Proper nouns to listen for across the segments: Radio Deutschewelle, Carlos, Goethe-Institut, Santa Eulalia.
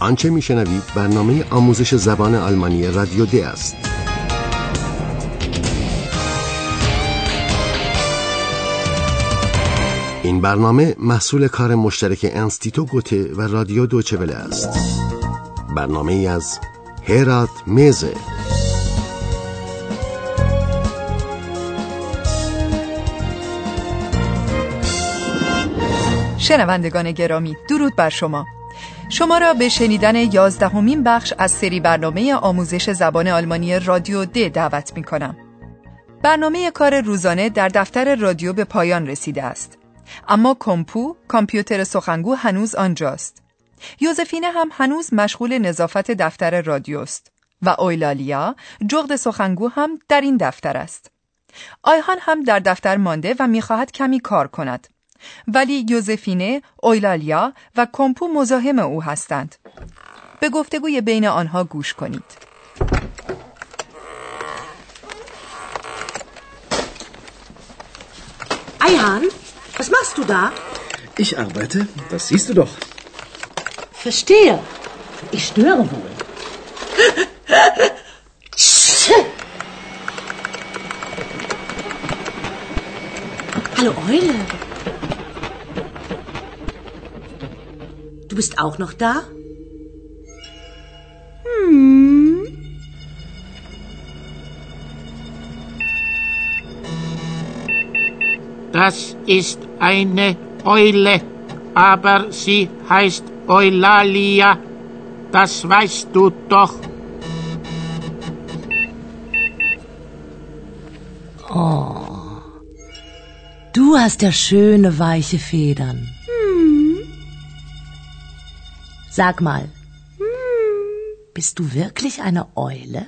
آنچه میشنوید برنامه آموزش زبان آلمانی رادیو دی است. این برنامه محصول کار مشترک انستیتو گوته و رادیو دوچه‌وله است. برنامه ای از هرات میزه. شنوندگان گرامی، درود بر شما. شما را به شنیدن 11مین بخش از سری برنامه آموزش زبان آلمانی رادیو د دعوت می کنم. برنامه کار روزانه در دفتر رادیو به پایان رسیده است. اما کامپیوتر سخنگو هنوز آنجاست. یوزفینه هم هنوز مشغول نظافت دفتر رادیو است و اولالیا جغد سخنگو هم در این دفتر است. آیهان هم در دفتر مانده و می‌خواهد کمی کار کند. ولی یوزفینه، اولالیا و کمپو مزاحم او هستند. به گفتگوی بین آنها گوش کنید. آیهان، was machst du da? Ich arbeite, das siehst du doch. Verstehe. Ich störe wohl. Hallo Eule. Du bist auch noch da? Hm. Das ist eine Eule, aber sie heißt Eulalia. Das weißt du doch. Oh. Du hast ja schöne weiche Federn. Sag mal, bist du wirklich eine Eule?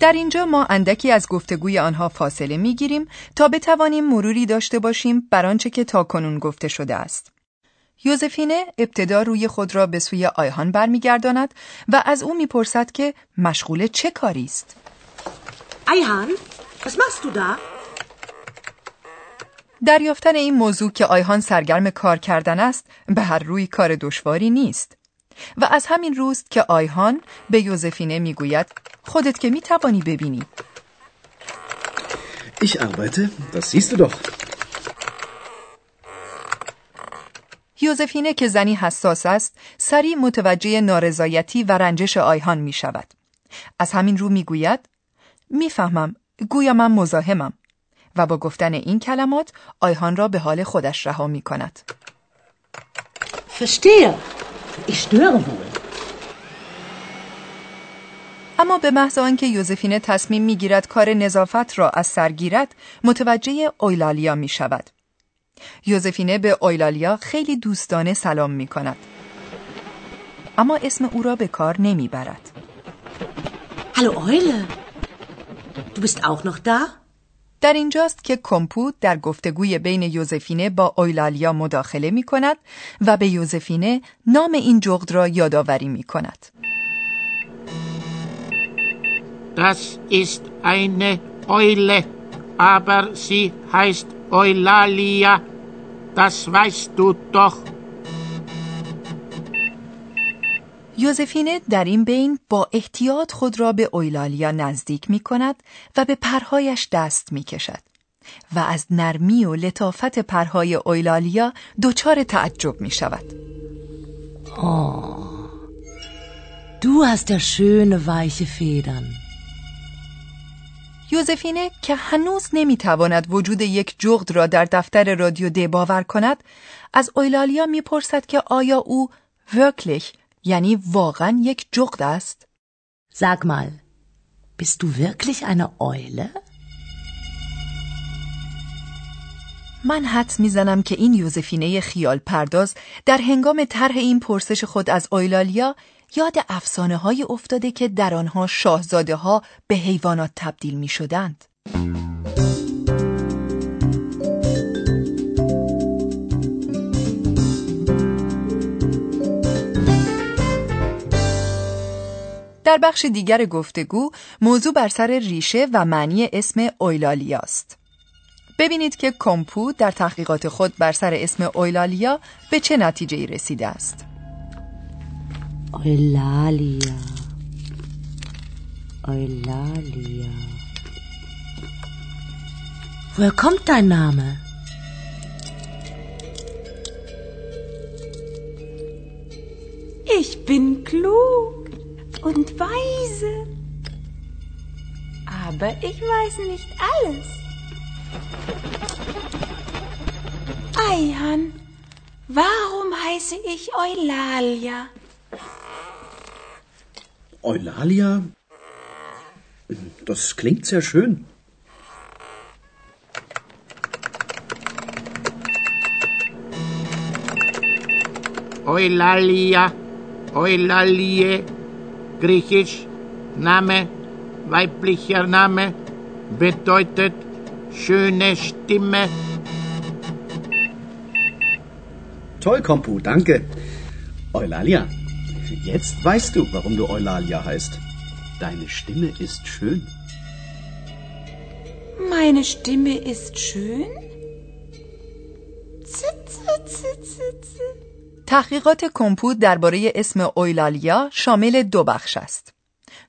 در اینجا ما اندکی از گفتگوی آنها فاصله می‌گیریم تا بتوانیم مروری داشته باشیم بر آنچه که تاکنون گفته شده است. یوزفینه ابتدا روی خود را به سوی آیهان برمیگرداند و از او می‌پرسد که مشغول چه کاری است. آیهان، was machst du da? دریافتن این موضوع که آیهان سرگرم کار کردن است به هر روی کار دشواری نیست و از همین روست که آیهان به یوزفینه میگوید خودت که میتوانی ببینی. Ich arbeite, das siehst du doch. یوزفینه که زنی حساس است سریع متوجه نارضایتی و رنجش آیهان میشود. از همین رو میگوید میفهمم، گویا من مزاحمم. و با گفتن این کلمات آیهان را به حال خودش رها می کند. Verstehe. Ich störe wohl. اما به محض آنکه یوزفینه تصمیم می گیرد کار نظافت را از سر گیرد، متوجه اولالیا می شود. یوزفینه به اولالیا خیلی دوستانه سلام می کند. اما اسم او را به کار نمی برد. Hallo Eule. Du bist auch noch da? در اینجاست که کمپو در گفتگوی بین یوزفینه با اولالیا مداخله می کند و به یوزفینه نام این جغد را یادآوری می کند. Das ist eine Eule, aber sie heißt Eulalia. Das weißt du doch. یوزفینه در این بین با احتیاط خود را به اولالیا نزدیک می کند و به پرهایش دست می کشد و از نرمی و لطافت پرهای اولالیا دچار تعجب می شود. آه. Du hast ja schöne weiche Federn. یوزفینه که هنوز نمی تواند وجود یک جغد را در دفتر رادیو د باور کند، از اولالیا می پرسد که آیا او wirklich یعنی واقعا یک جغد است؟ Sag mal, bist du wirklich eine Eule? من حدس میزنم که این یوزفینه خیال پرداز در هنگام طرح این پرسش خود از اولالیا یاد افسانه های افتاده که در آنها شاهزاده ها به حیوانات تبدیل می شدند. در بخش دیگر گفتگو موضوع بر سر ریشه و معنی اسم اولالیا است. ببینید که کمپو در تحقیقات خود بر سر اسم اولالیا به چه نتیجه‌ای رسیده است. Eulalia, Eulalia. Woher kommt dein Name? Ich bin klug und weise, aber ich weiß nicht alles. Eihan, warum heiße ich Eulalia? Eulalia? Das klingt sehr schön. Eulalia, Eulalie, griechisch, Name, weiblicher Name, bedeutet schöne Stimme. Toll, Kompu, danke. Eulalia, jetzt weißt du, warum du Eulalia heißt. Deine Stimme ist schön. Meine Stimme ist schön? تحقیقات کمپو درباره اسم اویلالیا شامل دو بخش است.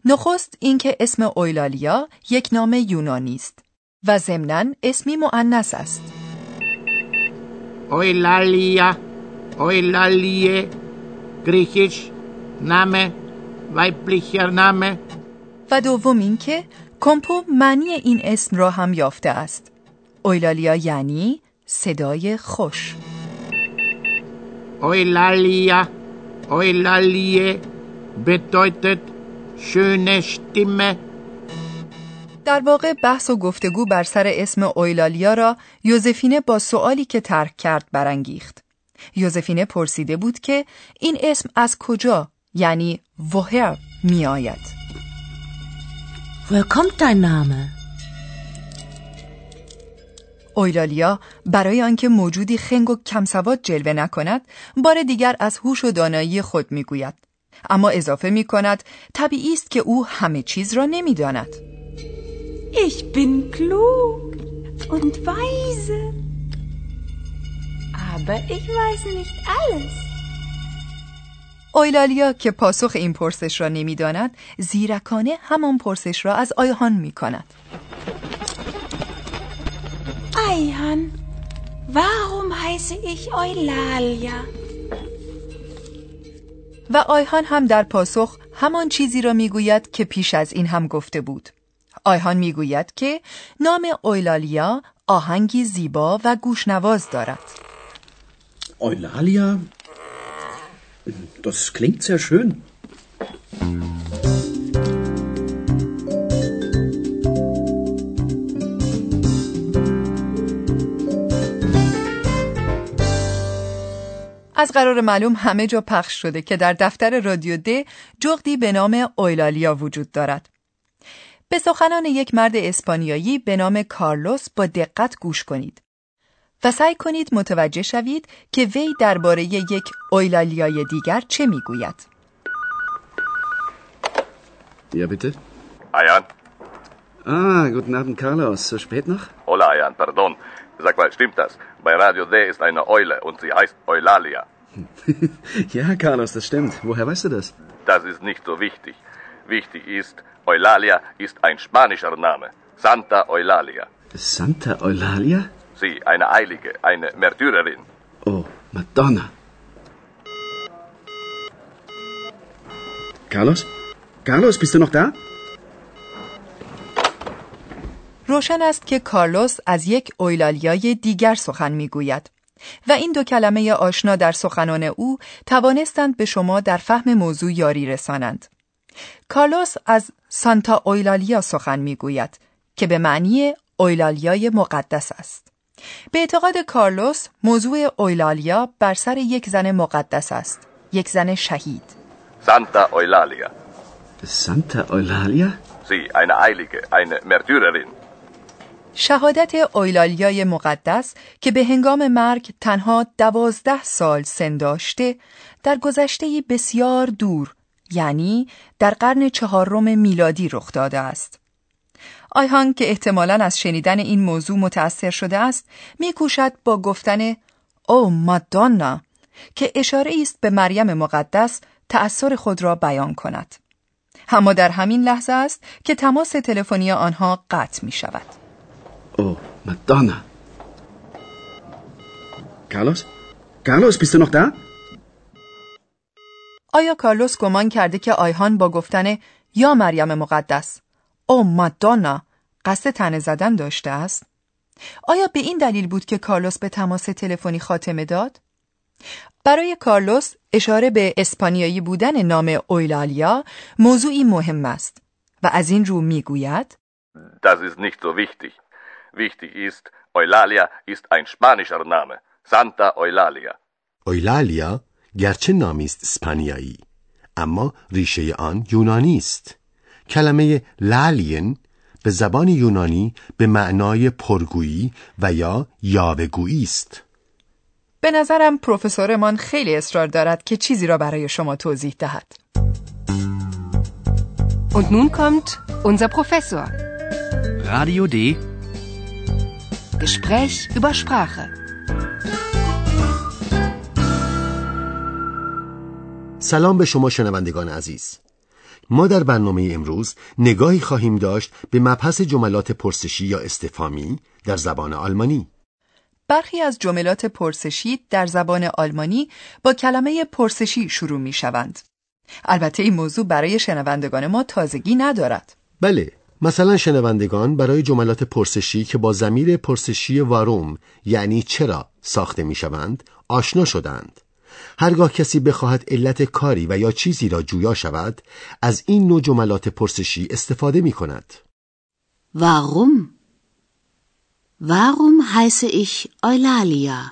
نخست اینکه اسم اویلالیا یک نام یونانی است و ضمناً اسمی مؤنث است. اویلالیا، اویلالیه، گریکیش، نام، ویبلیخیر نام. و دوم اینکه کمپو معنی این اسم را هم یافته است. اویلالیا یعنی صدای خوش. Eulalia, Eulalie bedeutet schöne Stimme. در واقع بحث و گفتگو بر سر اسم اویلالیا را یوزفینه با سوالی که ترک کرد برانگیخت. یوزفینه پرسیده بود که این اسم از کجا یعنی woher می آید. Woher kommt dein Name? اویلالیا برای آنکه موجودی خنگ و کمسواد جلوه نکند، بار دیگر از هوش و دانایی خود میگوید. اما اضافه میکند طبیعی است که او همه چیز را نمیداند. Ich bin klug und weise, aber ich weiß nicht alles. اویلالیا که پاسخ این پرسش را نمیداند، زیرکانه همان پرسش را از آیهان میکند. Eihan, warum heiße ich Eulalia? و آیهان هم در پاسخ همان چیزی را میگوید که پیش از این هم گفته بود. آیهان میگوید که نام اویلالیا آهنگی زیبا و گوشنواز دارد. Eulalia? Das klingt sehr schön. از قرار معلوم همه جا پخش شده که در دفتر رادیو د جغدی به نام اویلالیا وجود دارد. به سخنان یک مرد اسپانیایی به نام کارلوس با دقت گوش کنید و سعی کنید متوجه شوید که وی درباره یک اویلالیای دیگر چه میگوید. Ja bitte. Eihan. Ah, guten Abend Carlos, so spät noch? Hola Eihan, pardon. Sag mal, stimmt das? Bei Radio D ist eine Eule und sie heißt Eulalia. Ja, Carlos, das stimmt. Woher weißt du das? Das ist nicht so wichtig. Wichtig ist, Eulalia ist ein spanischer Name. Santa Eulalia. Santa Eulalia? Sie, eine Heilige, eine Märtyrerin. Oh, Madonna. Carlos? Carlos, bist du noch da? روشن است که کارلوس از یک اویلالیای دیگر سخن میگوید و این دو کلمه آشنا در سخنان او توانستند به شما در فهم موضوع یاری رسانند. کارلوس از سانتا اویلالیا سخن میگوید که به معنی اویلالیای مقدس است. به اعتقاد کارلوس موضوع اویلالیا بر سر یک زن مقدس است، یک زن شهید. سانتا اویلالیا. سانتا اویلالیا؟ سی، eine Heilige, eine Märtyrerin. شهادت اویلالیای مقدس که به هنگام مرگ تنها 12 سال سن داشته، در گذشته بسیار دور یعنی در قرن 4 میلادی رخ داده است. آیهان که احتمالاً از شنیدن این موضوع متأثر شده است میکوشد با گفتن او مادونا که اشاره است به مریم مقدس تأثیر خود را بیان کند. اما در همین لحظه است که تماس تلفنی آنها قطع می شود. اوه، مادونا. کارلوس؟ کارلوس، bist du noch da؟ آیا کارلوس گمان کرده که آیهان با گفتن یا مریم مقدس، او مادونا، قصد طعنه زدن داشته است؟ آیا به این دلیل بود که کارلوس به تماس تلفنی خاتمه داد؟ برای کارلوس اشاره به اسپانیایی بودن نام اویلالیا موضوعی مهم است و از این رو میگوید Das ist nicht so wichtig. Wichtig ist, Eulalia ist ein spanischer Name. Santa Eulalia. Eulalia گرچه نامی است اسپانیایی، اما ریشه آن یونانی است. کلمه لالین به زبان یونانی به معنای پرگویی و یا یاوه‌گویی است. به نظرم پروفسورمان خیلی اصرار دارد که چیزی را برای شما توضیح دهد. Und nun kommt unser Professor. Radio D. Gespräch über Sprache. سلام به شما شنوندگان عزیز. ما در برنامه امروز نگاهی خواهیم داشت به مبحث جملات پرسشی یا استفهامی در زبان آلمانی. برخی از جملات پرسشی در زبان آلمانی با کلمه پرسشی شروع می شوند. البته این موضوع برای شنوندگان ما تازگی ندارد. بله، مثلا شنوندگان برای جملات پرسشی که با ضمیر پرسشی واروم یعنی چرا ساخته می شوند آشنا شدند. هرگاه کسی بخواهد علت کاری و یا چیزی را جویا شود، از این نوع جملات پرسشی استفاده می کند. واروم؟ Warum heiße ich Eulalia؟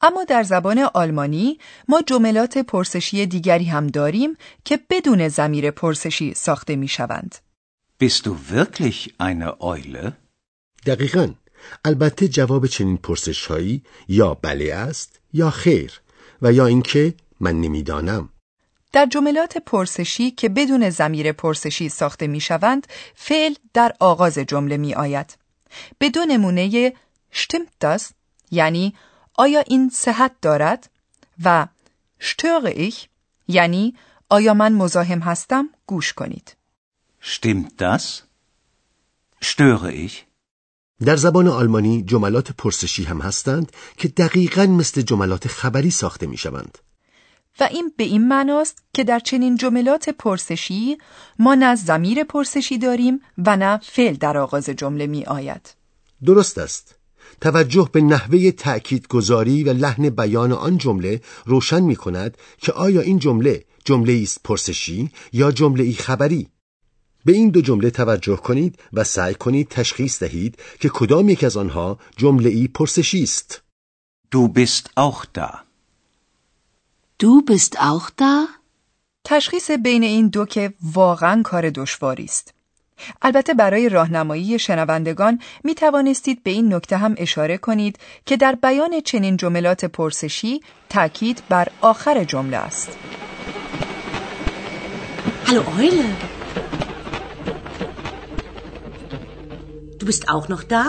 اما در زبان آلمانی ما جملات پرسشی دیگری هم داریم که بدون ضمیر پرسشی ساخته می شوند. Bist du wirklich eine Eule؟ دقیقاً. البته جواب چنین پرسش‌هایی یا بله است یا خیر و یا اینکه من نمی‌دانم. در جملات پرسشی که بدون ضمیر پرسشی ساخته می‌شوند، فعل در آغاز جمله می‌آید. به دو نمونه stimmt das یعنی آیا این صحت دارد و störe ich یعنی آیا من مزاحم هستم گوش کنید. stimmt das störe ich. در زبان آلمانی جملات پرسشی هم هستند که دقیقاً مثل جملات خبری ساخته می شوند و این به این معناست که در چنین جملات پرسشی ما نه ضمیر پرسشی داریم و نه فعل در آغاز جمله می آید. درست است. توجه به نحوه تأکیدگذاری و لحن بیان آن جمله روشن می کند که آیا این جمله است پرسشی یا جمله ای خبری. به این دو جمله توجه کنید و سعی کنید تشخیص دهید که کدام یک از آنها جمله ای پرسشی است. Du bist auch da. Du bist auch da. تشخیص بین این دو که واقعاً کار دشواری است. البته برای راهنمایی شنوندگان می توانستید به این نکته هم اشاره کنید که در بیان چنین جملات پرسشی تأکید بر آخر جمله است. Hallo Eule. Du bist auch noch da?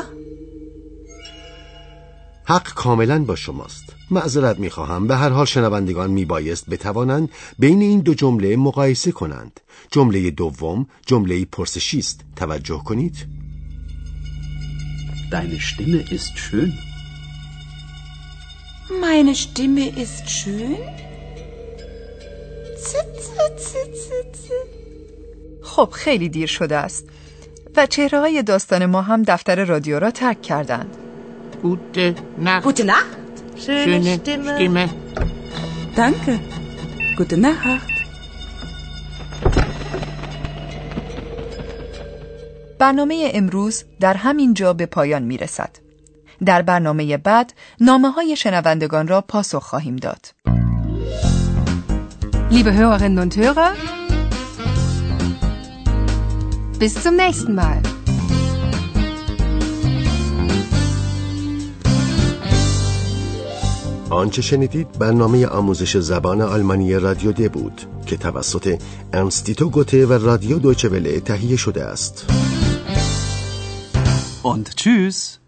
حق کاملاً با شماست. معذرت می‌خواهم. به هر حال شنوندگان می‌بایست بتوانند بین این دو جمله مقایسه کنند. جمله دوم جمله پرسشی است. توجه کنید. Deine Stimme ist schön. Meine Stimme ist schön. خب خیلی دیر شده است و چهره‌های داستان ما هم دفتر رادیو را ترک کردند. Gute Nacht. Gute Nacht. Schöne Stimme. Danke. Gute Nacht. برنامه امروز در همین جا به پایان می رسد. در برنامه بعد نامه‌های شنوندگان را پاسخ خواهیم داد. Liebe Hörerinnen und Hörer, bis zum nächsten Mal. آنچه شنیدید برنامه آموزش زبان آلمانی رادیو د بود که توسط انستیتو گوته و رادیو دویچه وله تهیه شده است. Und tschüss.